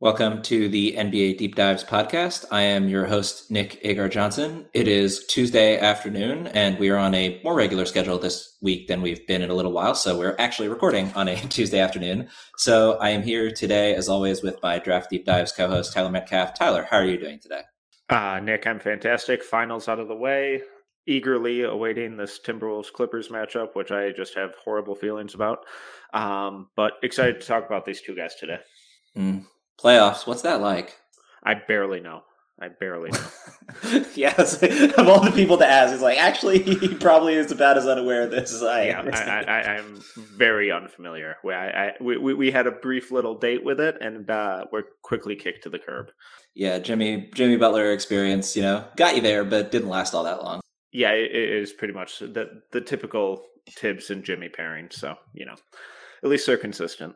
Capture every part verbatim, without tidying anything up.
Welcome to the N B A Deep Dives podcast. I am your host, Nick Agar-Johnson. It is Tuesday afternoon, and we are on a more regular schedule this week than we've been in a little while, so we're actually recording on a Tuesday afternoon. So I am here today, as always, with my Draft Deep Dives co-host, Tyler Metcalf. Tyler, how are you doing today? Uh, Nick, I'm fantastic. Finals out of the way. Eagerly awaiting this Timberwolves-Clippers matchup, which I just have horrible feelings about. Um, but excited to talk about these two guys today. Mm. Playoffs, what's that like? I barely know. I barely know. Yeah, like, of all the people to ask, it's like, actually, he probably is about as unaware of this as I am. Yeah, I, I, I'm very unfamiliar. We, I, we, we had a brief little date with it, and uh, we're quickly kicked to the curb. Yeah, Jimmy Jimmy Butler experience, you know, got you there, but didn't last all that long. Yeah, it, it is pretty much the, the typical Tibbs and Jimmy pairing, so, you know, at least they're consistent.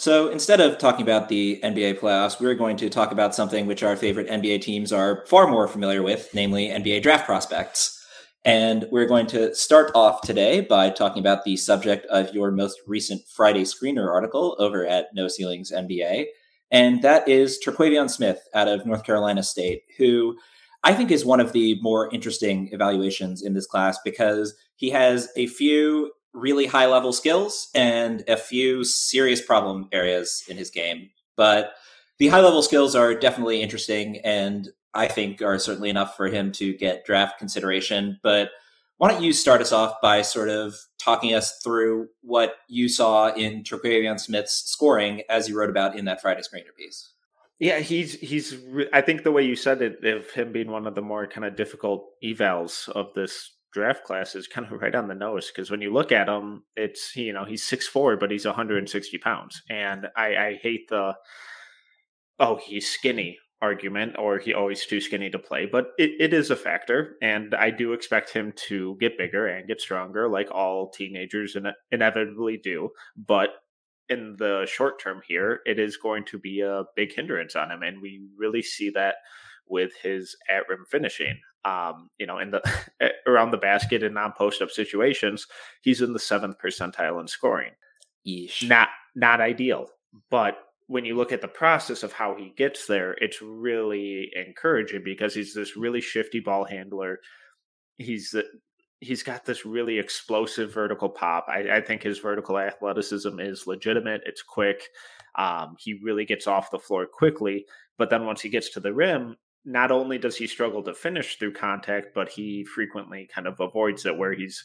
So instead of talking about the N B A playoffs, we're going to talk about something which our favorite N B A teams are far more familiar with, namely N B A draft prospects. And we're going to start off today by talking about the subject of your most recent Friday screener article over at No Ceilings N B A. And that is Terquavion Smith out of North Carolina State, who I think is one of the more interesting evaluations in this class because he has a few really high level skills and a few serious problem areas in his game. But the high level skills are definitely interesting and I think are certainly enough for him to get draft consideration. But why don't you start us off by sort of talking us through what you saw in Terquavion Smith's scoring as you wrote about in that Friday screener piece? Yeah, he's, he's, I think the way you said it, of him being one of the more kind of difficult evals of this draft class is kind of right on the nose because when you look at him, it's, you know, he's six foot four, but he's one hundred sixty pounds. And I, I hate the, oh, he's skinny argument or he always too skinny to play, but it, it is a factor. And I do expect him to get bigger and get stronger like all teenagers in, inevitably do. But in the short term here, it is going to be a big hindrance on him. And we really see that with his at-rim finishing. Um, you know, in the around the basket and non-post-up situations, he's in the seventh percentile in scoring. Yeesh. Not not ideal, but when you look at the process of how he gets there, it's really encouraging because he's this really shifty ball handler. He's the, he's got this really explosive vertical pop. I, I think his vertical athleticism is legitimate. It's quick. Um, he really gets off the floor quickly, but then once he gets to the rim, not only does he struggle to finish through contact, but he frequently kind of avoids it where he's,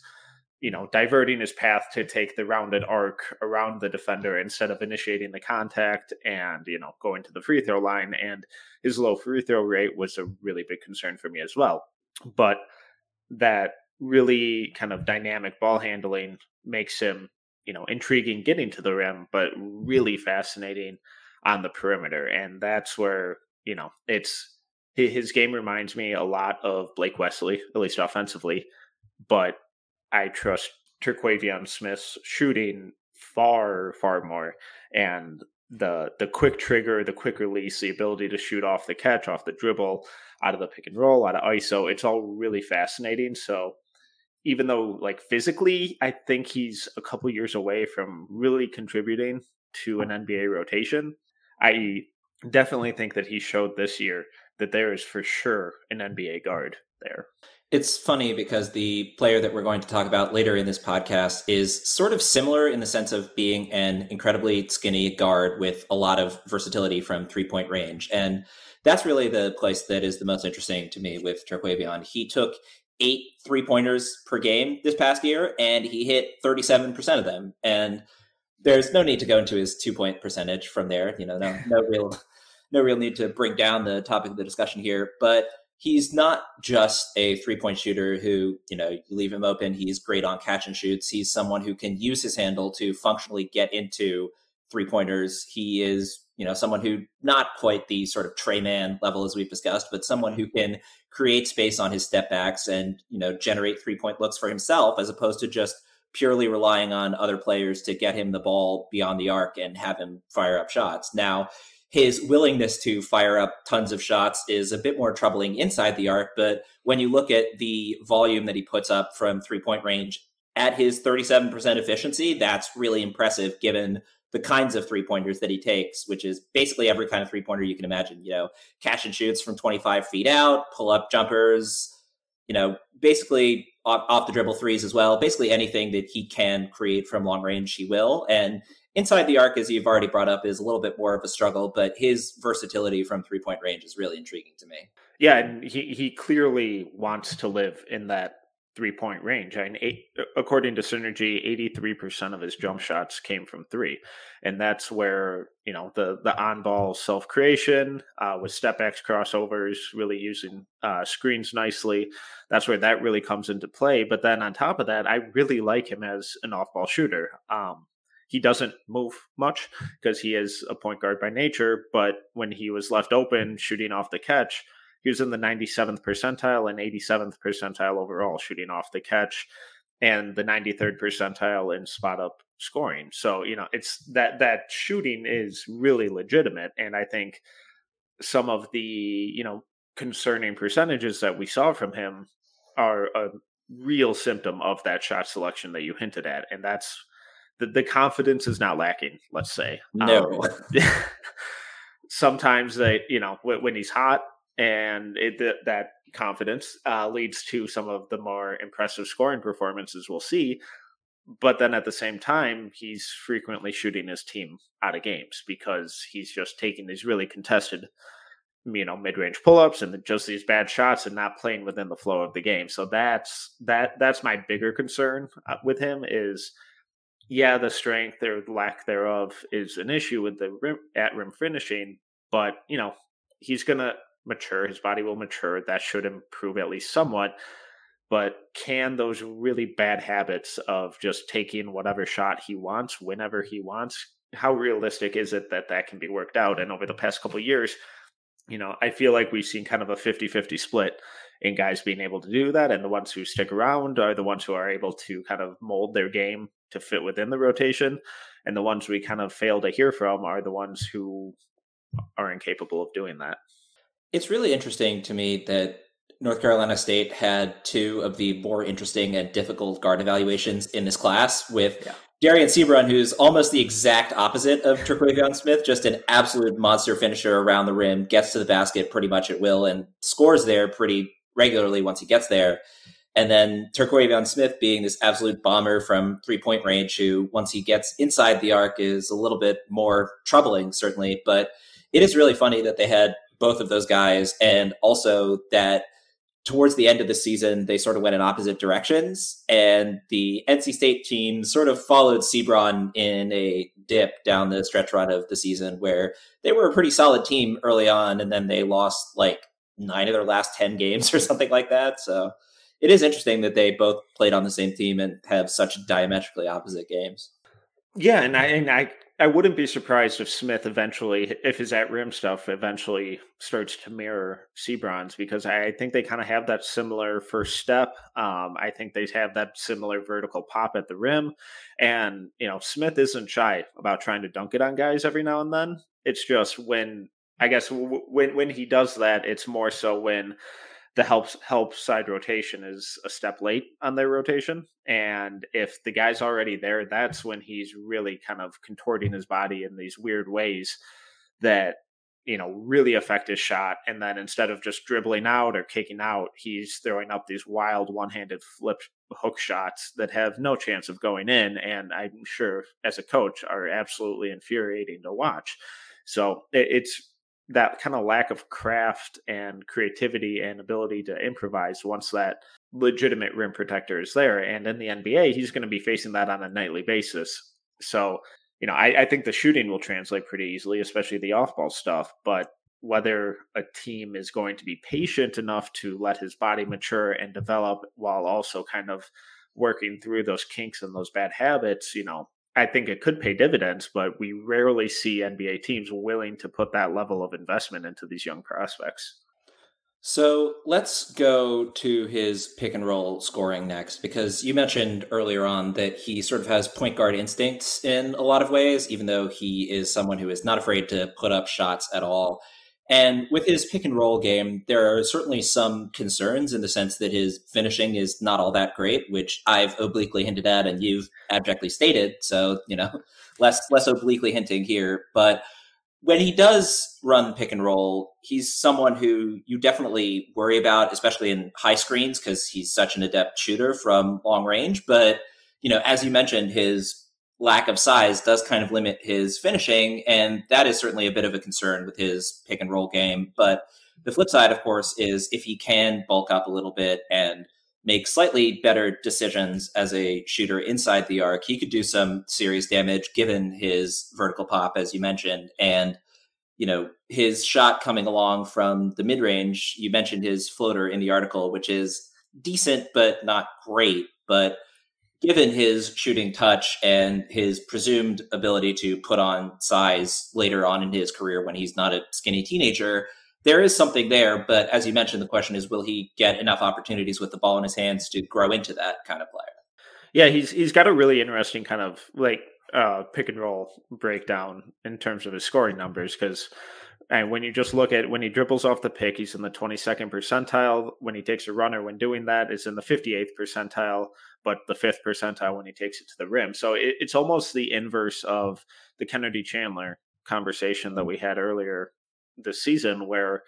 you know, diverting his path to take the rounded arc around the defender instead of initiating the contact and, you know, going to the free throw line. And his low free throw rate was a really big concern for me as well. But that really kind of dynamic ball handling makes him, you know, intriguing getting to the rim, but really fascinating on the perimeter. And that's where, you know, it's, his game reminds me a lot of Blake Wesley, at least offensively, but I trust Terquavion Smith's shooting far, far more. And the the quick trigger, the quick release, the ability to shoot off the catch, off the dribble, out of the pick and roll, out of I S O, it's all really fascinating. So even though like physically, I think he's a couple years away from really contributing to an N B A rotation, I definitely think that he showed this year that there is for sure an N B A guard there. It's funny because the player that we're going to talk about later in this podcast is sort of similar in the sense of being an incredibly skinny guard with a lot of versatility from three-point range. And that's really the place that is the most interesting to me with Terquavion. He took eight three-pointers per game this past year, and he hit thirty-seven percent of them. And there's no need to go into his two-point percentage from there. You know, no, no real... No real need to bring down the topic of the discussion here, but he's not just a three-point shooter who, you know, you leave him open. He's great on catch and shoots. He's someone who can use his handle to functionally get into three-pointers. He is, you know, someone who not quite the sort of Trey Mann level as we've discussed, but someone who can create space on his step backs and, you know, generate three-point looks for himself as opposed to just purely relying on other players to get him the ball beyond the arc and have him fire up shots. Now, his willingness to fire up tons of shots is a bit more troubling inside the arc, but when you look at the volume that he puts up from three-point range at his thirty-seven percent efficiency, that's really impressive given the kinds of three-pointers that he takes, which is basically every kind of three-pointer you can imagine, you know, catch and shoots from twenty-five feet out, pull-up jumpers, you know, basically off the dribble threes as well. Basically anything that he can create from long range, he will. And inside the arc, as you've already brought up, is a little bit more of a struggle, but his versatility from three-point range is really intriguing to me. Yeah, and he, he clearly wants to live in that three-point range. I mean, eight, according to Synergy, eighty-three percent of his jump shots came from three. And that's where, you know, the, the on-ball self-creation uh, with step-backs, crossovers, really using uh, screens nicely. That's where that really comes into play. But then on top of that, I really like him as an off-ball shooter. Um, he doesn't move much because he is a point guard by nature. But when he was left open shooting off the catch, he was in the ninety-seventh percentile and eighty-seventh percentile overall shooting off the catch, and the ninety-third percentile in spot up scoring. So, you know, it's that that shooting is really legitimate. And I think some of the, you know, concerning percentages that we saw from him are a real symptom of that shot selection that you hinted at. And that's the, the confidence is not lacking, let's say. No. Um, sometimes they, you know, when, when he's hot, and it, th- that confidence uh, leads to some of the more impressive scoring performances we'll see. But then at the same time, he's frequently shooting his team out of games because he's just taking these really contested, you know, mid-range pull-ups and just these bad shots and not playing within the flow of the game. So that's that. That's my bigger concern with him is, yeah, the strength or lack thereof is an issue with the rim, at rim finishing. But, you know, he's going to mature, his body will mature. That should improve at least somewhat. But can those really bad habits of just taking whatever shot he wants, whenever he wants, how realistic is it that that can be worked out? And over the past couple of years, you know, I feel like we've seen kind of a fifty-fifty split in guys being able to do that. And the ones who stick around are the ones who are able to kind of mold their game to fit within the rotation. And the ones we kind of fail to hear from are the ones who are incapable of doing that. It's really interesting to me that North Carolina State had two of the more interesting and difficult guard evaluations in this class with yeah. Dereon Seabron, who's almost the exact opposite of Terquavion Smith, just an absolute monster finisher around the rim, gets to the basket pretty much at will and scores there pretty regularly once he gets there. And then Terquavion Smith being this absolute bomber from three-point range who, once he gets inside the arc, is a little bit more troubling, certainly. But it is really funny that they had both of those guys, and also that towards the end of the season, they sort of went in opposite directions, and the N C State team sort of followed Seabron in a dip down the stretch run of the season where they were a pretty solid team early on, and then they lost like nine of their last ten games or something like that. So it is interesting that they both played on the same team and have such diametrically opposite games. Yeah, and I and I I wouldn't be surprised if Smith eventually, if his at-rim stuff eventually starts to mirror Seabron's, because I think they kind of have that similar first step. Um, I think they have that similar vertical pop at the rim. And, you know, Smith isn't shy about trying to dunk it on guys every now and then. It's just when, I guess, w- when when he does that, it's more so when the help, help side rotation is a step late on their rotation. And if the guy's already there, that's when he's really kind of contorting his body in these weird ways that, you know, really affect his shot. And then instead of just dribbling out or kicking out, he's throwing up these wild one-handed flip hook shots that have no chance of going in. And I'm sure as a coach are absolutely infuriating to watch. So it's that kind of lack of craft and creativity and ability to improvise once that legitimate rim protector is there. And in the N B A, he's going to be facing that on a nightly basis. So, you know, I, I think the shooting will translate pretty easily, especially the off-ball stuff. But whether a team is going to be patient enough to let his body mature and develop while also kind of working through those kinks and those bad habits, you know, I think it could pay dividends, but we rarely see N B A teams willing to put that level of investment into these young prospects. So let's go to his pick and roll scoring next, because you mentioned earlier on that he sort of has point guard instincts in a lot of ways, even though he is someone who is not afraid to put up shots at all. And with his pick and roll game, there are certainly some concerns in the sense that his finishing is not all that great, which I've obliquely hinted at and you've abjectly stated. So, you know, less less obliquely hinting here. But when he does run pick and roll, he's someone who you definitely worry about, especially in high screens, because he's such an adept shooter from long range. But, you know, as you mentioned, his lack of size does kind of limit his finishing, and that is certainly a bit of a concern with his pick and roll game. But the flip side, of course, is if he can bulk up a little bit and make slightly better decisions as a shooter inside the arc, he could do some serious damage given his vertical pop, as you mentioned. And, you know, his shot coming along from the mid-range, you mentioned his floater in the article, which is decent but not great. But given his shooting touch and his presumed ability to put on size later on in his career when he's not a skinny teenager, there is something there. But as you mentioned, the question is, will he get enough opportunities with the ball in his hands to grow into that kind of player? Yeah, he's he's got a really interesting kind of like uh, pick and roll breakdown in terms of his scoring numbers, because and when you just look at when he dribbles off the pick, he's in the twenty-second percentile. When he takes a runner, when doing that, is in the fifty-eighth percentile, but the fifth percentile when he takes it to the rim. So it, it's almost the inverse of the Kennedy Chandler conversation that we had earlier this season, where,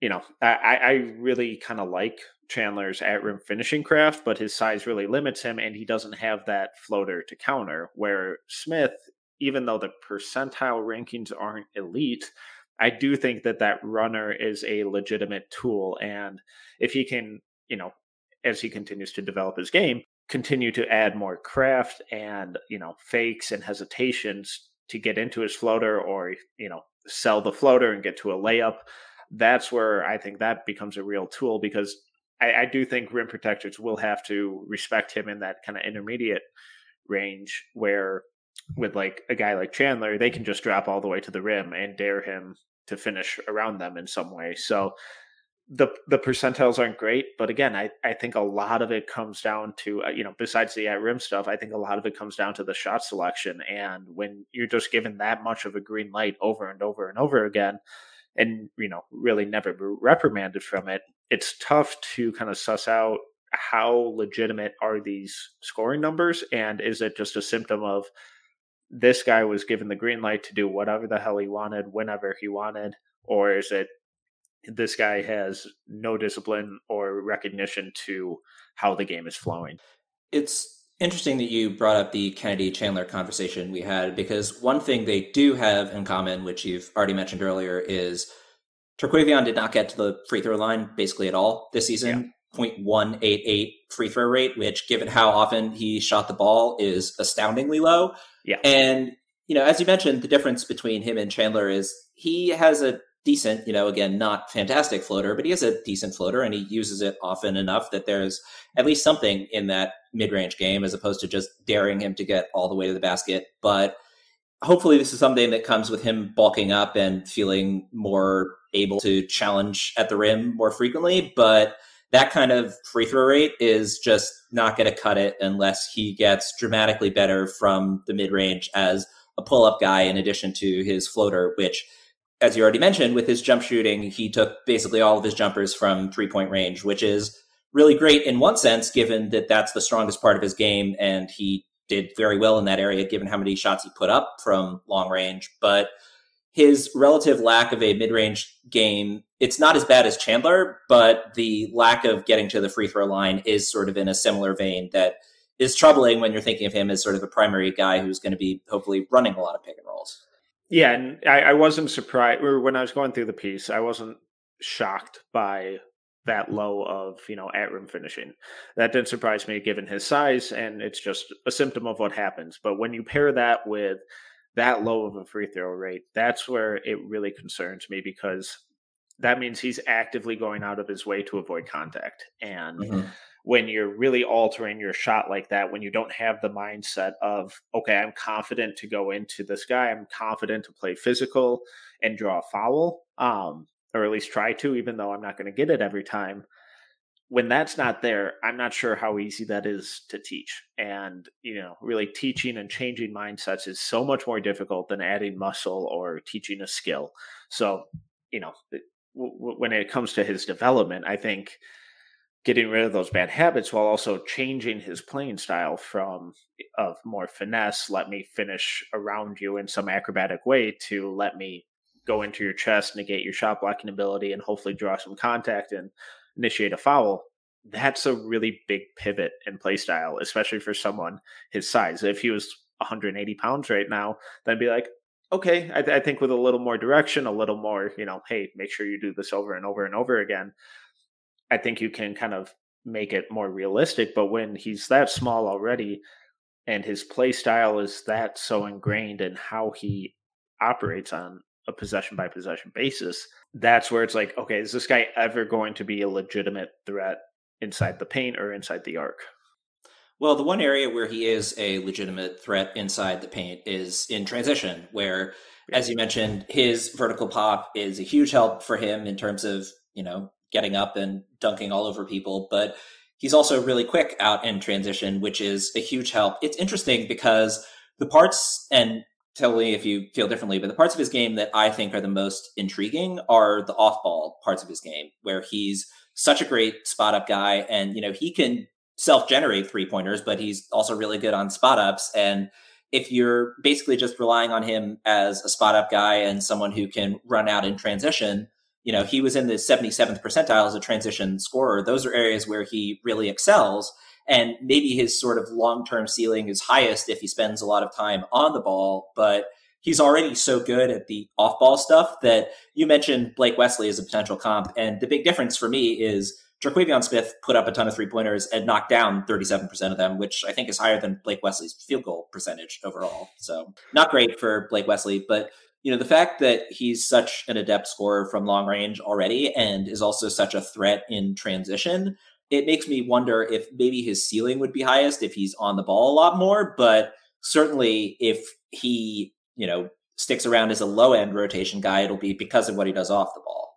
you know, I, I really kind of like Chandler's at-rim finishing craft, but his size really limits him, and he doesn't have that floater to counter, where Smith, even though the percentile rankings aren't elite, I do think that that runner is a legitimate tool. And if he can, you know, as he continues to develop his game, continue to add more craft and, you know, fakes and hesitations to get into his floater or, you know, sell the floater and get to a layup, that's where I think that becomes a real tool, because I, I do think rim protectors will have to respect him in that kind of intermediate range where, with like a guy like Chandler, they can just drop all the way to the rim and dare him to finish around them in some way. So the the percentiles aren't great, but again, I, I think a lot of it comes down to, you know, besides the at-rim stuff, I think a lot of it comes down to the shot selection. And when you're just given that much of a green light over and over and over again, and, you know, really never reprimanded from it, it's tough to kind of suss out how legitimate are these scoring numbers, and is it just a symptom of this guy was given the green light to do whatever the hell he wanted, whenever he wanted, or is it this guy has no discipline or recognition to how the game is flowing? It's interesting that you brought up the Kennedy Chandler conversation we had, because one thing they do have in common, which you've already mentioned earlier, is Terquavion did not get to the free throw line basically at all this season. Yeah. zero point one eight eight free throw rate, which given how often he shot the ball is astoundingly low. Yeah. And, you know, as you mentioned, the difference between him and Chandler is he has a decent, you know, again, not fantastic floater, but he has a decent floater and he uses it often enough that there's at least something in that mid-range game as opposed to just daring him to get all the way to the basket. But hopefully this is something that comes with him bulking up and feeling more able to challenge at the rim more frequently. But that kind of free throw rate is just not going to cut it unless he gets dramatically better from the mid-range as a pull-up guy in addition to his floater, which, as you already mentioned, with his jump shooting, he took basically all of his jumpers from three-point range, which is really great in one sense, given that that's the strongest part of his game, and he did very well in that area, given how many shots he put up from long range. But his relative lack of a mid-range game, it's not as bad as Chandler, but the lack of getting to the free throw line is sort of in a similar vein that is troubling when you're thinking of him as sort of a primary guy who's going to be hopefully running a lot of pick and rolls. Yeah, and I, I wasn't surprised. When I was going through the piece, I wasn't shocked by that low of, you know, at-rim finishing. That didn't surprise me given his size, and it's just a symptom of what happens. But when you pair that with that low of a free throw rate, that's where it really concerns me, because that means he's actively going out of his way to avoid contact. And mm-hmm. when you're really altering your shot like that, when you don't have the mindset of, okay, I'm confident to go into this guy, I'm confident to play physical and draw a foul, um, or at least try to, even though I'm not going to get it every time. When that's not there, I'm not sure how easy that is to teach. And, you know, really teaching and changing mindsets is so much more difficult than adding muscle or teaching a skill. So, you know, when it comes to his development, I think getting rid of those bad habits while also changing his playing style from of more finesse, let me finish around you in some acrobatic way, to let me go into your chest, negate your shot blocking ability, and hopefully draw some contact and initiate a foul. That's a really big pivot in play style, especially for someone his size. If he was one hundred eighty pounds right now, then be like, okay, I, th- I think with a little more direction, a little more, you know, hey, make sure you do this over and over and over again. I think you can kind of make it more realistic. But when he's that small already and his play style is that so ingrained in how he operates on a possession by possession basis, that's where it's like, okay, is this guy ever going to be a legitimate threat inside the paint or inside the arc? Well, the one area where he is a legitimate threat inside the paint is in transition, where, as you mentioned, his vertical pop is a huge help for him in terms of, you know, getting up and dunking all over people, but he's also really quick out in transition, which is a huge help. It's interesting because the parts, and tell me if you feel differently, but the parts of his game that I think are the most intriguing are the off-ball parts of his game, where he's such a great spot-up guy, and, you know, he can self-generate three-pointers, but he's also really good on spot-ups, and if you're basically just relying on him as a spot-up guy and someone who can run out in transition, you know, he was in the seventy-seventh percentile as a transition scorer. Those are areas where he really excels. And maybe his sort of long-term ceiling is highest if he spends a lot of time on the ball. But he's already so good at the off-ball stuff that you mentioned Blake Wesley as a potential comp. And the big difference for me is Terquavion Smith put up a ton of three-pointers and knocked down thirty-seven percent of them, which I think is higher than Blake Wesley's field goal percentage overall. So not great for Blake Wesley, but you know, the fact that he's such an adept scorer from long range already and is also such a threat in transition, it makes me wonder if maybe his ceiling would be highest if he's on the ball a lot more. But certainly if he, you know, sticks around as a low end rotation guy, it'll be because of what he does off the ball.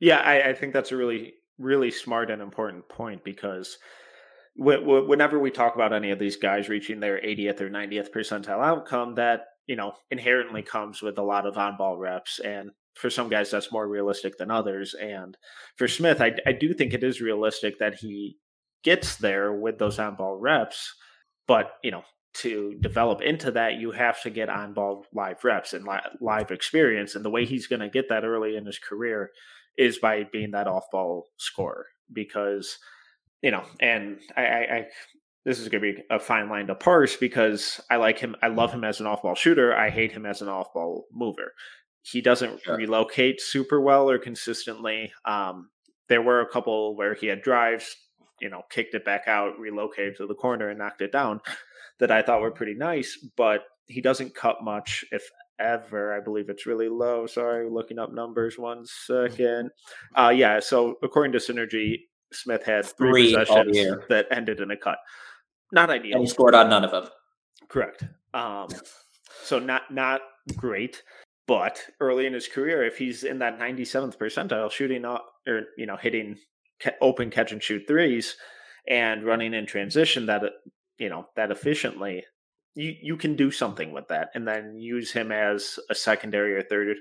Yeah, I, I think that's a really, really smart and important point, because whenever we talk about any of these guys reaching their eightieth or ninetieth percentile outcome, that, you know, inherently comes with a lot of on-ball reps. And for some guys, that's more realistic than others. And for Smith, I, I do think it is realistic that he gets there with those on-ball reps. But, you know, to develop into that, you have to get on-ball live reps and li- live experience. And the way he's going to get that early in his career is by being that off-ball scorer. Because, you know, and I... I, I this is going to be a fine line to parse, because I like him. I love him as an off-ball shooter. I hate him as an off-ball mover. He doesn't sure. relocate super well or consistently. Um, there were a couple where he had drives, you know, kicked it back out, relocated to the corner and knocked it down that I thought were pretty nice, but he doesn't cut much, if ever. I believe it's really low. Sorry, looking up numbers one second. Uh, yeah, so according to Synergy, Smith had three, three possessions that ended in a cut. Not ideal. And he scored on none of them. Correct. Um, so not not great, but early in his career, if he's in that ninety-seventh percentile shooting up, or, you know, hitting open catch and shoot threes and running in transition that, you know, that efficiently, you, you can do something with that and then use him as a secondary or third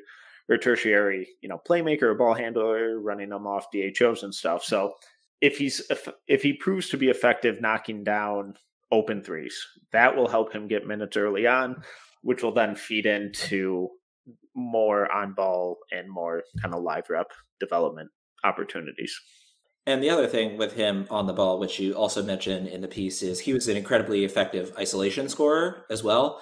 or tertiary, you know, playmaker or ball handler, running them off D H Os and stuff. So If he's if he proves to be effective knocking down open threes, that will help him get minutes early on, which will then feed into more on ball and more kind of live rep development opportunities. And the other thing with him on the ball, which you also mentioned in the piece, is he was an incredibly effective isolation scorer as well,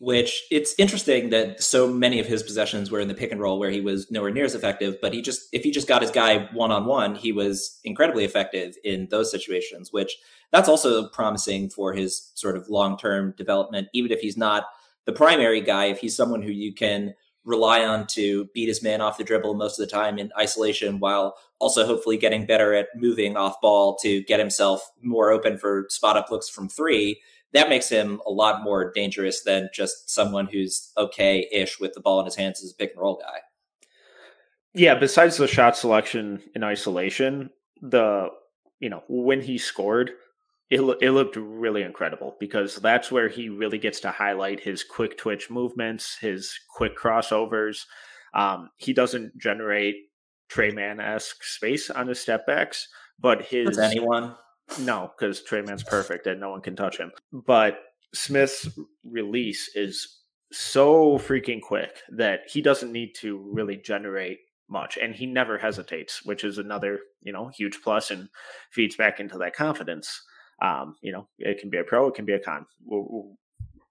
which it's interesting that so many of his possessions were in the pick and roll where he was nowhere near as effective, but he just, if he just got his guy one-on-one, he was incredibly effective in those situations, which that's also promising for his sort of long-term development. Even if he's not the primary guy, if he's someone who you can rely on to beat his man off the dribble most of the time in isolation, while also hopefully getting better at moving off ball to get himself more open for spot-up looks from three, that makes him a lot more dangerous than just someone who's okay-ish with the ball in his hands as a pick and roll guy. Yeah, besides the shot selection in isolation, the, you know, when he scored, it, it looked really incredible, because that's where he really gets to highlight his quick twitch movements, his quick crossovers, Um, he doesn't generate Trey Man-esque space on his stepbacks, but his anyone no, because Trey Man's perfect and no one can touch him. But Smith's release is so freaking quick that he doesn't need to really generate much, and he never hesitates, which is another, you know, huge plus, and feeds back into that confidence. Um, you know, it can be a pro, it can be a con. We're,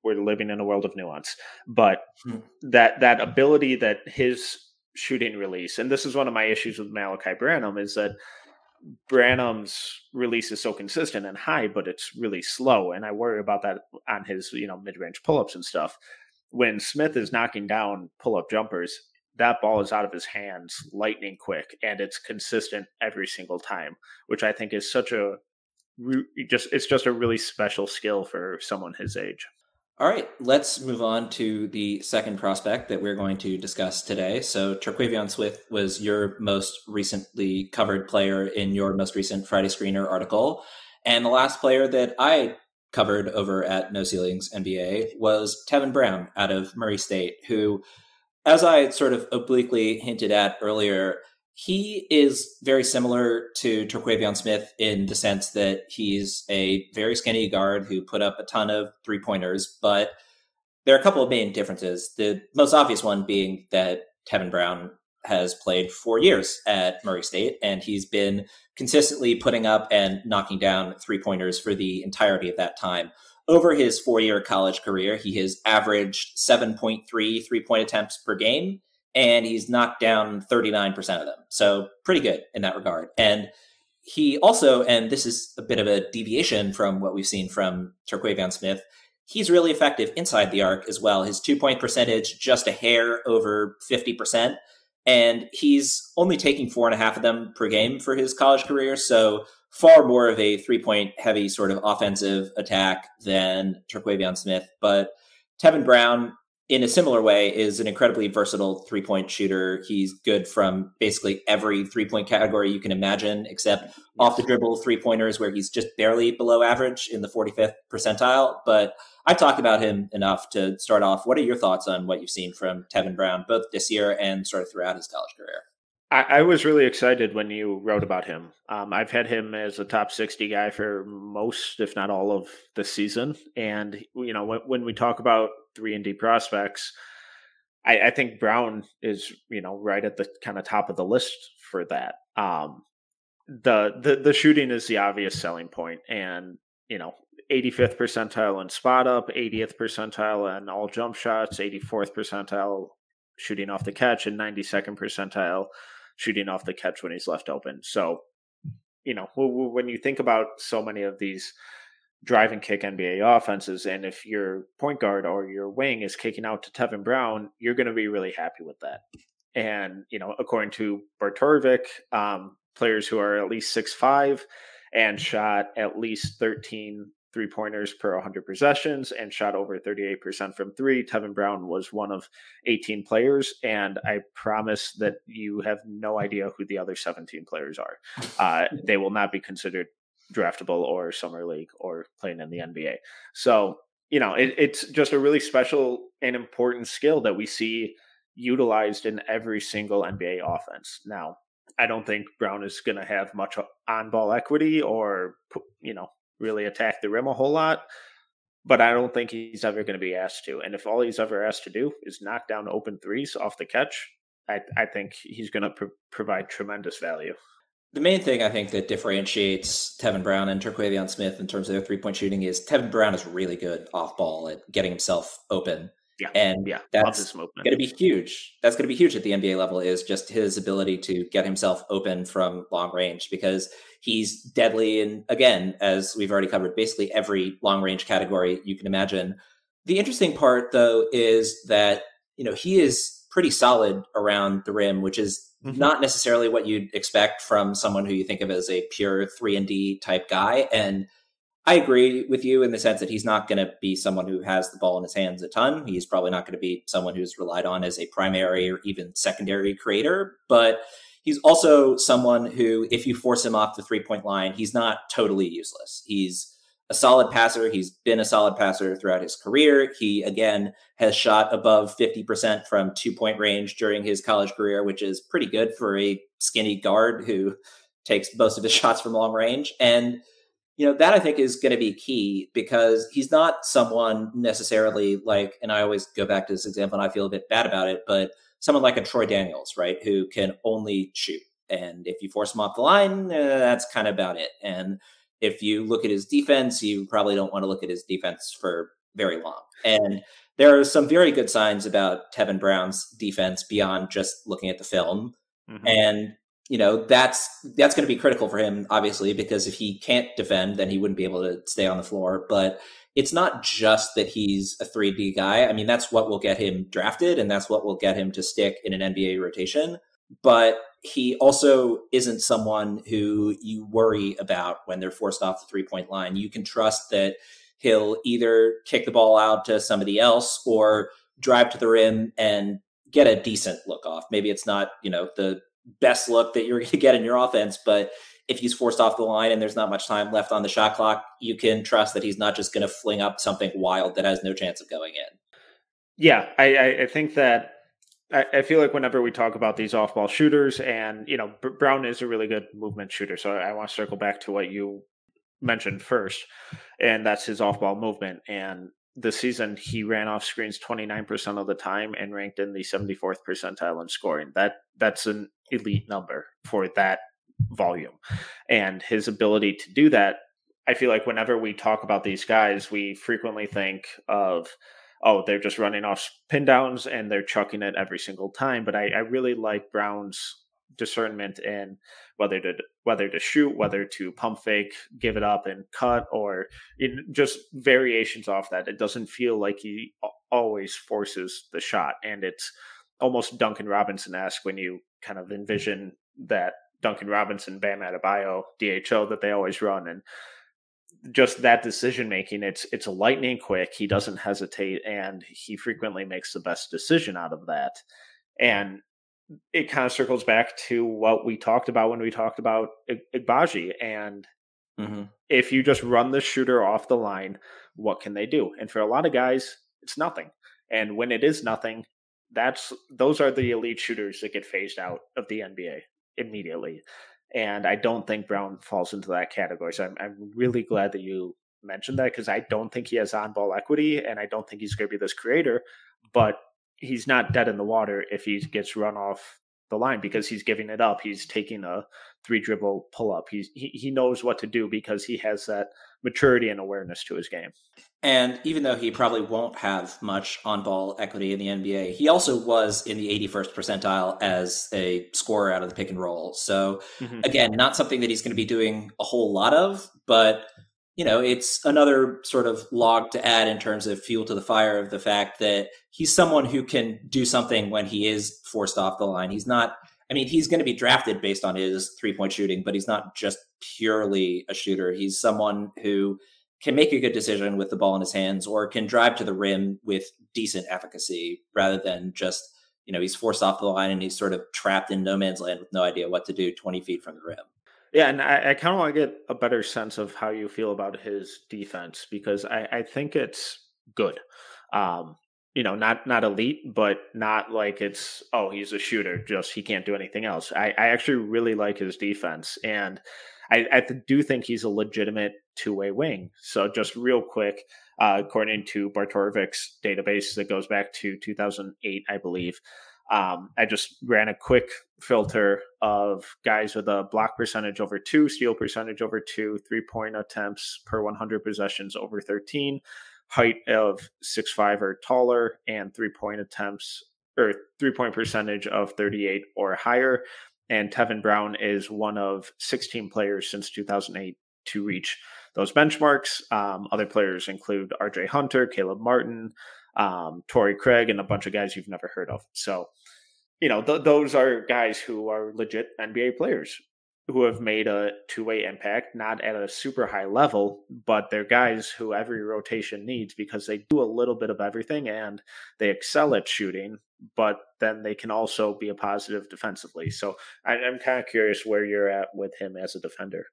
we're living in a world of nuance, but hmm. that that ability that his shooting release, and this is one of my issues with Malachi Branham, is that Branham's release is so consistent and high, but it's really slow. And I worry about that on his, you know, mid-range pull-ups and stuff. When Smith is knocking down pull-up jumpers, that ball is out of his hands lightning quick, and it's consistent every single time, which I think is such a just, it's just a really special skill for someone his age. All right, let's move on to the second prospect that we're going to discuss today. So Terquavion Smith was your most recently covered player in your most recent Friday Screener article. And the last player that I covered over at No Ceilings N B A was Tevin Brown out of Murray State, who, as I sort of obliquely hinted at earlier, he is very similar to Terquavion Smith in the sense that he's a very skinny guard who put up a ton of three-pointers, but there are a couple of main differences. The most obvious one being that Tevin Brown has played four years at Murray State, and he's been consistently putting up and knocking down three-pointers for the entirety of that time. Over his four-year college career, he has averaged seven point three three-point attempts per game, and he's knocked down thirty-nine percent of them. So pretty good in that regard. And he also, and this is a bit of a deviation from what we've seen from Terquavion Smith, he's really effective inside the arc as well. His two-point percentage, just a hair over fifty percent. And he's only taking four and a half of them per game for his college career. So far more of a three-point heavy sort of offensive attack than Terquavion Smith. But Tevin Brown, in a similar way, is an incredibly versatile three-point shooter. He's good from basically every three-point category you can imagine, except off-the-dribble three-pointers where he's just barely below average in the forty-fifth percentile. But I talked about him enough to start off. What are your thoughts on what you've seen from Tevin Brown, both this year and sort of throughout his college career? I, I was really excited when you wrote about him. Um, I've had him as a top sixty guy for most, if not all, of the season. And, you know, when, when we talk about three and D prospects, I, I think Brown is, you know, right at the kind of top of the list for that. Um, the, the the shooting is the obvious selling point, and you know, eighty-fifth percentile in spot up, eightieth percentile in all jump shots, eighty-fourth percentile shooting off the catch, and ninety-second percentile shooting off the catch when he's left open. So, you know, when you think about so many of these drive and kick N B A offenses, and if your point guard or your wing is kicking out to Tevin Brown, you're going to be really happy with that. And, you know, according to Bartorovic, um, players who are at least six five and shot at least thirteen three-pointers per one hundred possessions and shot over thirty-eight percent from three, Tevin Brown was one of eighteen players, and I promise that you have no idea who the other seventeen players are. Uh, they will not be considered draftable or summer league or playing in the N B A. So, you know, it, it's just a really special and important skill that we see utilized in every single N B A offense. Now, I don't think Brown is going to have much on-ball equity or, you know, really attack the rim a whole lot, but I don't think he's ever going to be asked to. And if all he's ever asked to do is knock down open threes off the catch, I, I think he's going to pro- provide tremendous value. The main thing I think that differentiates Tevin Brown and Terquavion Smith in terms of their three-point shooting is Tevin Brown is really good off-ball at getting himself open. Yeah. And yeah. that's going to be huge. That's going to be huge at the N B A level, is just his ability to get himself open from long range, because he's deadly. And again, as we've already covered, basically every long-range category you can imagine. The interesting part, though, is that, you know, he is pretty solid around the rim, which is mm-hmm. not necessarily what you'd expect from someone who you think of as a pure three and D type guy. And I agree with you in the sense that he's not going to be someone who has the ball in his hands a ton. He's probably not going to be someone who's relied on as a primary or even secondary creator, but he's also someone who, if you force him off the three point line, he's not totally useless. He's a solid passer. He's been a solid passer throughout his career. He, again, has shot above fifty percent from two-point range during his college career, which is pretty good for a skinny guard who takes most of his shots from long range. And, you know, that I think is going to be key, because he's not someone necessarily like, and I always go back to this example and I feel a bit bad about it, but someone like a Troy Daniels, right, who can only shoot. And if you force him off the line, uh, that's kind of about it. And if you look at his defense, you probably don't want to look at his defense for very long. And there are some very good signs about Tevin Brown's defense beyond just looking at the film. Mm-hmm. And, you know, that's that's going to be critical for him, obviously, because if he can't defend, then he wouldn't be able to stay on the floor. But it's not just that he's a three D guy. I mean, that's what will get him drafted, and that's what will get him to stick in an N B A rotation. But he also isn't someone who you worry about when they're forced off the three-point line. You can trust that he'll either kick the ball out to somebody else or drive to the rim and get a decent look off. Maybe it's not, you know, the best look that you're going to get in your offense, but if he's forced off the line and there's not much time left on the shot clock, you can trust that he's not just going to fling up something wild that has no chance of going in. Yeah, I, I think that I feel like whenever we talk about these off-ball shooters, and, you know, Brown is a really good movement shooter. So I want to circle back to what you mentioned first, and that's his off-ball movement. And this season, he ran off screens twenty-nine percent of the time and ranked in the seventy-fourth percentile in scoring. That that's an elite number for that volume. And his ability to do that, I feel like whenever we talk about these guys, we frequently think of, oh, they're just running off pin downs and they're chucking it every single time. But I, I really like Brown's discernment in whether to whether to shoot, whether to pump fake, give it up and cut, or just variations off that. It doesn't feel like he always forces the shot. And it's almost Duncan Robinson-esque when you kind of envision that Duncan Robinson, Bam Adebayo, D H O that they always run. And just that decision making, it's it's lightning quick. He doesn't hesitate, and he frequently makes the best decision out of that. And it kind of circles back to what we talked about when we talked about Agbaji. And mm-hmm. if you just run the shooter off the line, what can they do? And for a lot of guys, it's nothing. And when it is nothing, that's those are the elite shooters that get phased out of the N B A immediately. And I don't think Brown falls into that category. So I'm, I'm really glad that you mentioned that, because I don't think he has on-ball equity, and I don't think he's going to be this creator. But he's not dead in the water if he gets run off the line, because he's giving it up. He's taking a three-dribble pull-up. He's, he, he knows what to do because he has that maturity and awareness to his game. And even though he probably won't have much on-ball equity in the N B A, he also was in the eighty-first percentile as a scorer out of the pick and roll. So mm-hmm. again, not something that he's going to be doing a whole lot of, but you know, it's another sort of log to add in terms of fuel to the fire of the fact that he's someone who can do something when he is forced off the line. He's not, I mean, he's going to be drafted based on his three-point shooting, but he's not just purely a shooter. He's someone who can make a good decision with the ball in his hands, or can drive to the rim with decent efficacy, rather than just, you know, he's forced off the line and he's sort of trapped in no man's land with no idea what to do twenty feet from the rim. Yeah, and I, I kind of want to get a better sense of how you feel about his defense, because I, I think it's good. Um, you know, not not elite, but not like it's, oh, he's a shooter, just he can't do anything else. I, I actually really like his defense, and I, I do think he's a legitimate two-way wing. So just real quick, uh, according to Bartorovic's database that goes back to two thousand eight, I believe, Um, I just ran a quick filter of guys with a block percentage over two, steal percentage over two, three-point attempts per one hundred possessions over thirteen, height of six five or taller, and three-point attempts or three-point percentage of thirty-eight or higher. And Tevin Brown is one of sixteen players since two thousand eight to reach those benchmarks. Um, other players include R J Hunter, Caleb Martin, um, Torrey Craig, and a bunch of guys you've never heard of. So, you know, th- those are guys who are legit N B A players who have made a two-way impact, not at a super high level, but they're guys who every rotation needs because they do a little bit of everything and they excel at shooting, but then they can also be a positive defensively. So I- I'm kind of curious where you're at with him as a defender.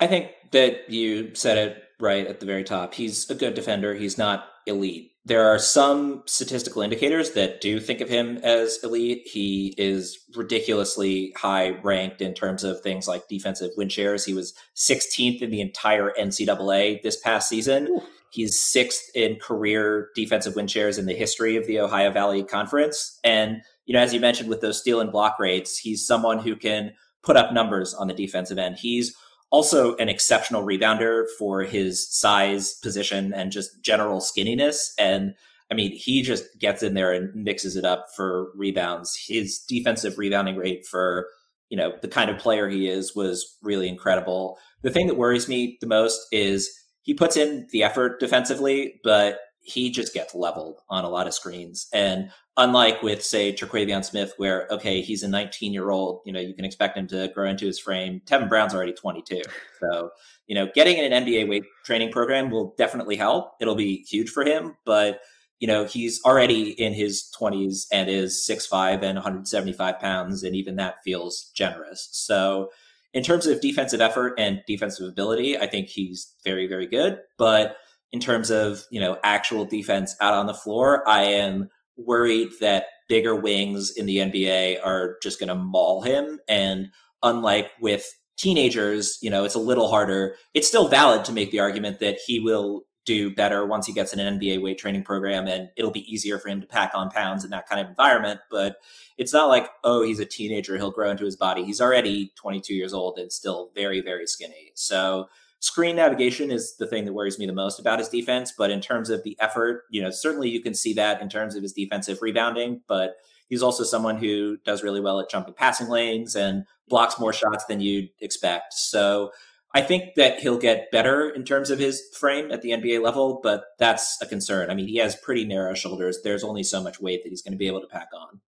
I think that you said it right at the very top. He's a good defender. He's not elite. There are some statistical indicators that do think of him as elite. He is ridiculously high ranked in terms of things like defensive win shares. He was sixteenth in the entire N C double A this past season. Ooh. He's sixth in career defensive win shares in the history of the Ohio Valley Conference. And, you know, as you mentioned with those steal and block rates, he's someone who can put up numbers on the defensive end. He's also an exceptional rebounder for his size, position, and just general skinniness. And I mean, he just gets in there and mixes it up for rebounds. His defensive rebounding rate for, you know, the kind of player he is was really incredible. The thing that worries me the most is he puts in the effort defensively, but he just gets leveled on a lot of screens. And unlike with, say, Terquavion Smith, where, okay, he's a nineteen-year-old, you know, you can expect him to grow into his frame. Tevin Brown's already twenty-two. So, you know, getting in an N B A weight training program will definitely help. It'll be huge for him. But, you know, he's already in his twenties and is six foot five and one hundred seventy-five pounds, and even that feels generous. So in terms of defensive effort and defensive ability, I think he's very, very good. But in terms of, you know, actual defense out on the floor, I am worried that bigger wings in the N B A are just going to maul him. And unlike with teenagers, you know, it's a little harder. It's still valid to make the argument that he will do better once he gets in an N B A weight training program and it'll be easier for him to pack on pounds in that kind of environment. But it's not like, oh, he's a teenager, he'll grow into his body. He's already twenty-two years old and still very, very skinny. So screen navigation is the thing that worries me the most about his defense. But in terms of the effort, you know, certainly you can see that in terms of his defensive rebounding. But he's also someone who does really well at jumping passing lanes and blocks more shots than you'd expect. So I think that he'll get better in terms of his frame at the N B A level, but that's a concern. I mean, he has pretty narrow shoulders. There's only so much weight that he's going to be able to pack on.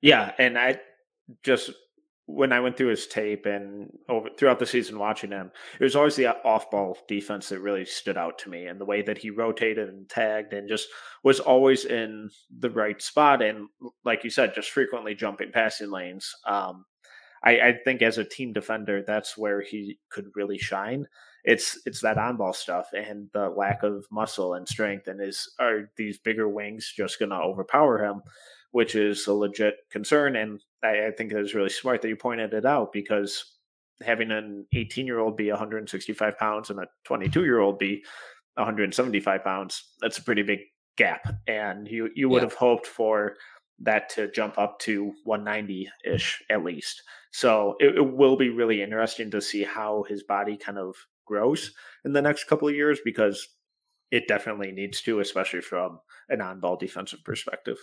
Yeah. And I just, when I went through his tape and over, throughout the season watching him, it was always the off-ball defense that really stood out to me, and the way that he rotated and tagged and just was always in the right spot. And like you said, just frequently jumping passing lanes. Um, I, I think as a team defender, that's where he could really shine. It's it's that on-ball stuff and the lack of muscle and strength. And is are these bigger wings just going to overpower him, which is a legit concern. And I, I think it was really smart that you pointed it out, because having an eighteen-year-old be one hundred sixty-five pounds and a twenty-two-year-old be one hundred seventy-five pounds, that's a pretty big gap. And you, you would yeah. have hoped for that to jump up to one ninety-ish at least. So it, it will be really interesting to see how his body kind of grows in the next couple of years, because it definitely needs to, especially from an on-ball defensive perspective.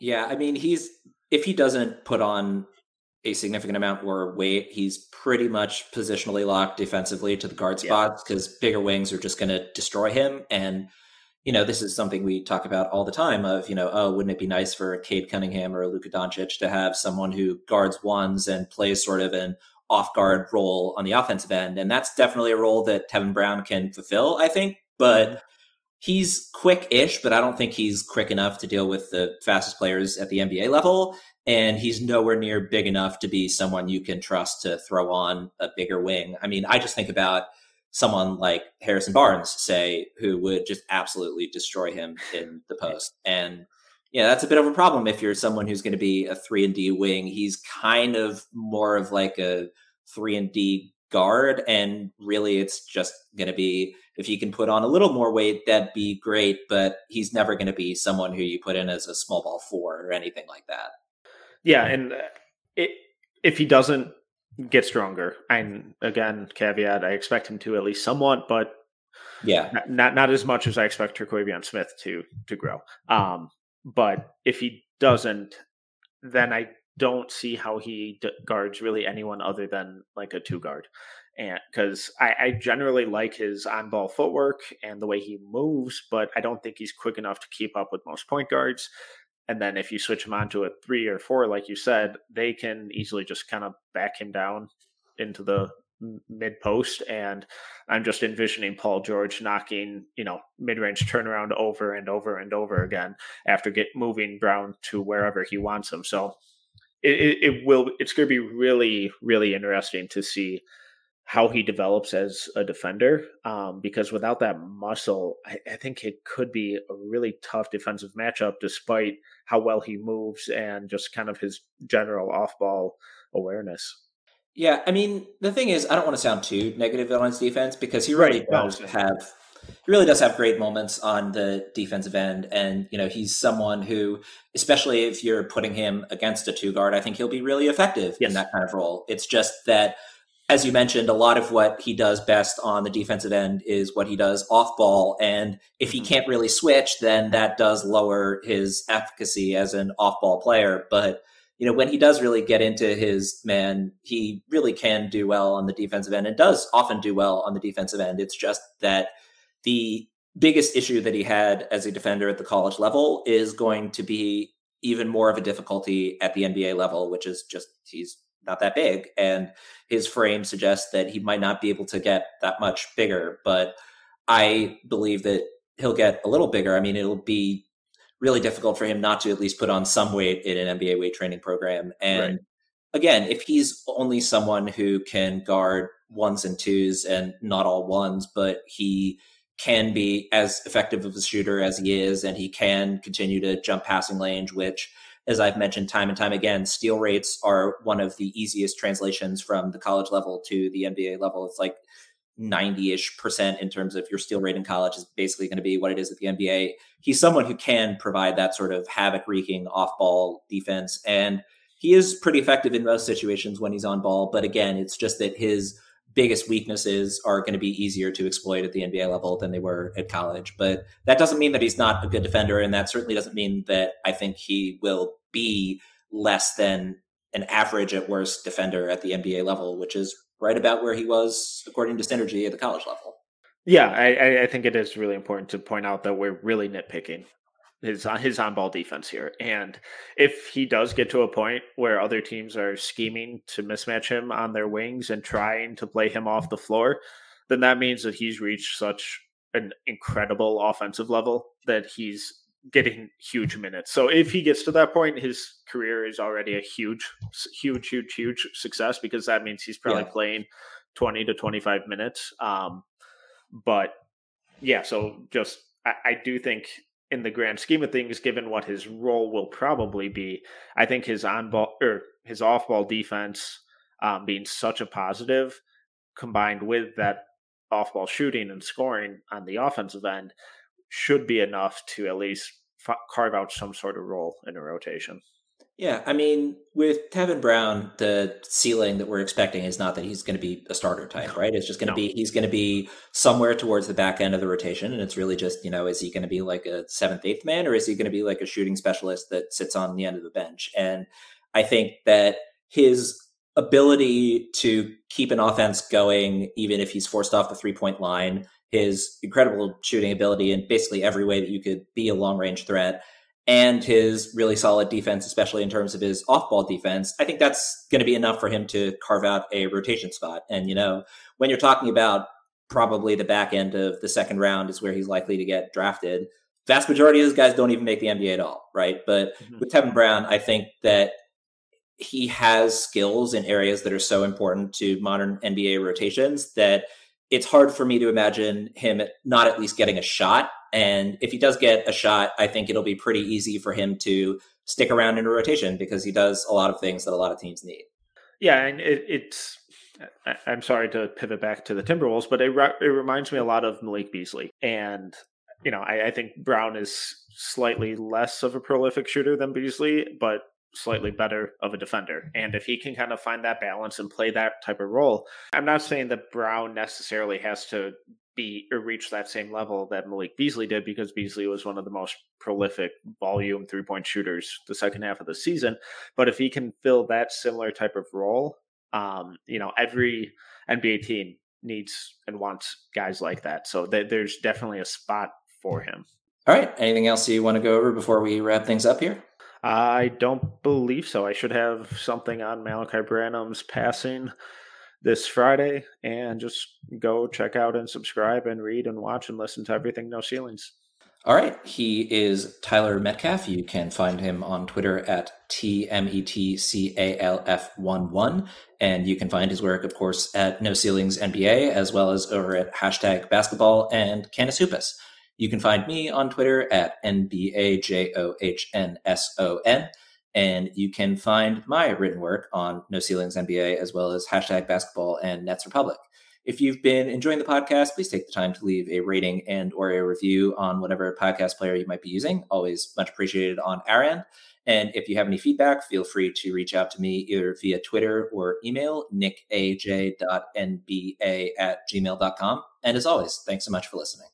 Yeah, I mean, he's if he doesn't put on a significant amount more weight, he's pretty much positionally locked defensively to the guard spots, because yeah. bigger wings are just going to destroy him. And, you know, this is something we talk about all the time of, you know, oh, wouldn't it be nice for Cade Cunningham or Luka Doncic to have someone who guards ones and plays sort of an off-guard role on the offensive end? And that's definitely a role that Tevin Brown can fulfill, I think. But he's quick-ish, but I don't think he's quick enough to deal with the fastest players at the N B A level. And he's nowhere near big enough to be someone you can trust to throw on a bigger wing. I mean, I just think about someone like Harrison Barnes, say, who would just absolutely destroy him in the post. And yeah, that's a bit of a problem if you're someone who's going to be a three and D wing. He's kind of more of like a three and D guard, and really it's just going to be, if he can put on a little more weight, that'd be great, but he's never going to be someone who you put in as a small ball four or anything like that. Yeah, and it, if he doesn't get stronger, and again, caveat, I expect him to at least somewhat, but yeah, not not as much as I expect Terquavion Smith to to grow. Um, but if he doesn't, then I don't see how he d- guards really anyone other than like a two guard. And because I, I generally like his on-ball footwork and the way he moves, but I don't think he's quick enough to keep up with most point guards. And then if you switch him onto a three or four, like you said, they can easily just kind of back him down into the mid post. And I'm just envisioning Paul George knocking, you know, mid-range turnaround over and over and over again after get moving Brown to wherever he wants him. So it, it, it will, it's going to be really, really interesting to see how he develops as a defender, um, because without that muscle, I, I think it could be a really tough defensive matchup, despite how well he moves and just kind of his general off-ball awareness. Yeah, I mean, the thing is, I don't want to sound too negative on his defense, because he really right. does no. have he really does have great moments on the defensive end, and you know he's someone who, especially if you're putting him against a two guard, I think he'll be really effective yes. in that kind of role. It's just that, as you mentioned, a lot of what he does best on the defensive end is what he does off ball. And if he can't really switch, then that does lower his efficacy as an off ball player. But, you know, when he does really get into his man, he really can do well on the defensive end, and does often do well on the defensive end. It's just that the biggest issue that he had as a defender at the college level is going to be even more of a difficulty at the N B A level, which is just he's not that big, and his frame suggests that he might not be able to get that much bigger, but I believe that he'll get a little bigger. I mean, it'll be really difficult for him not to at least put on some weight in an N B A weight training program. And right. again, if he's only someone who can guard ones and twos, and not all ones, but he can be as effective of a shooter as he is, and he can continue to jump passing lanes, which, as I've mentioned time and time again, steal rates are one of the easiest translations from the college level to the N B A level. It's like ninety-ish percent in terms of your steal rate in college is basically going to be what it is at the N B A. He's someone who can provide that sort of havoc-wreaking off-ball defense, and he is pretty effective in most situations when he's on ball. But again, it's just that his biggest weaknesses are going to be easier to exploit at the N B A level than they were at college. But that doesn't mean that he's not a good defender, and that certainly doesn't mean that I think he will be less than an average at worst defender at the N B A level, which is right about where he was, according to Synergy, at the college level. Yeah, I, I think it is really important to point out that we're really nitpicking his, his on-ball defense here. And if he does get to a point where other teams are scheming to mismatch him on their wings and trying to play him off the floor, then that means that he's reached such an incredible offensive level that he's getting huge minutes. So if he gets to that point, his career is already a huge, huge, huge, huge success, because that means he's probably yeah. playing twenty to twenty-five minutes. Um, but yeah, so just, I, I do think in the grand scheme of things, given what his role will probably be, I think his on ball or his off ball defense um, being such a positive, combined with that off ball shooting and scoring on the offensive end, should be enough to at least f- carve out some sort of role in a rotation. Yeah, I mean, with Tevin Brown, the ceiling that we're expecting is not that he's going to be a starter type, right? It's just going to no. be, he's going to be somewhere towards the back end of the rotation. And it's really just, you know, is he going to be like a seventh, eighth man, or is he going to be like a shooting specialist that sits on the end of the bench? And I think that his ability to keep an offense going, even if he's forced off the three-point line, his incredible shooting ability in basically every way that you could be a long-range threat, and his really solid defense, especially in terms of his off-ball defense, I think that's going to be enough for him to carve out a rotation spot. And, you know, when you're talking about probably the back end of the second round is where he's likely to get drafted, vast majority of those guys don't even make the N B A at all, right? But mm-hmm. with Tevin Brown, I think that he has skills in areas that are so important to modern N B A rotations that it's hard for me to imagine him not at least getting a shot. And if he does get a shot, I think it'll be pretty easy for him to stick around in a rotation, because he does a lot of things that a lot of teams need. Yeah, and it, it's, I'm sorry to pivot back to the Timberwolves, but it, it reminds me a lot of Malik Beasley. And, you know, I, I think Brown is slightly less of a prolific shooter than Beasley, but slightly better of a defender. And if he can kind of find that balance and play that type of role, I'm not saying that Brown necessarily has to be or reach that same level that Malik Beasley did, because Beasley was one of the most prolific volume three-point shooters the second half of the season. But if he can fill that similar type of role, um, you know, every N B A team needs and wants guys like that. So th- there's definitely a spot for him. All right. Anything else you want to go over before we wrap things up here? I don't believe so. I should have something on Malachi Branham's passing this Friday, and just go check out and subscribe and read and watch and listen to everything No Ceilings. All right. He is Tyler Metcalf. You can find him on Twitter at T M E T C A L F one one. And you can find his work, of course, at No Ceilings N B A, as well as over at hashtag basketball and Kanis Hoopas. You can find me on Twitter at N B A J O H N S O N. And you can find my written work on No Ceilings N B A, as well as hashtag basketball and NetsRepublic. If you've been enjoying the podcast, please take the time to leave a rating and or a review on whatever podcast player you might be using. Always much appreciated on our end. And if you have any feedback, feel free to reach out to me either via Twitter or email, nick a j dot n b a at gmail dot com. And as always, thanks so much for listening.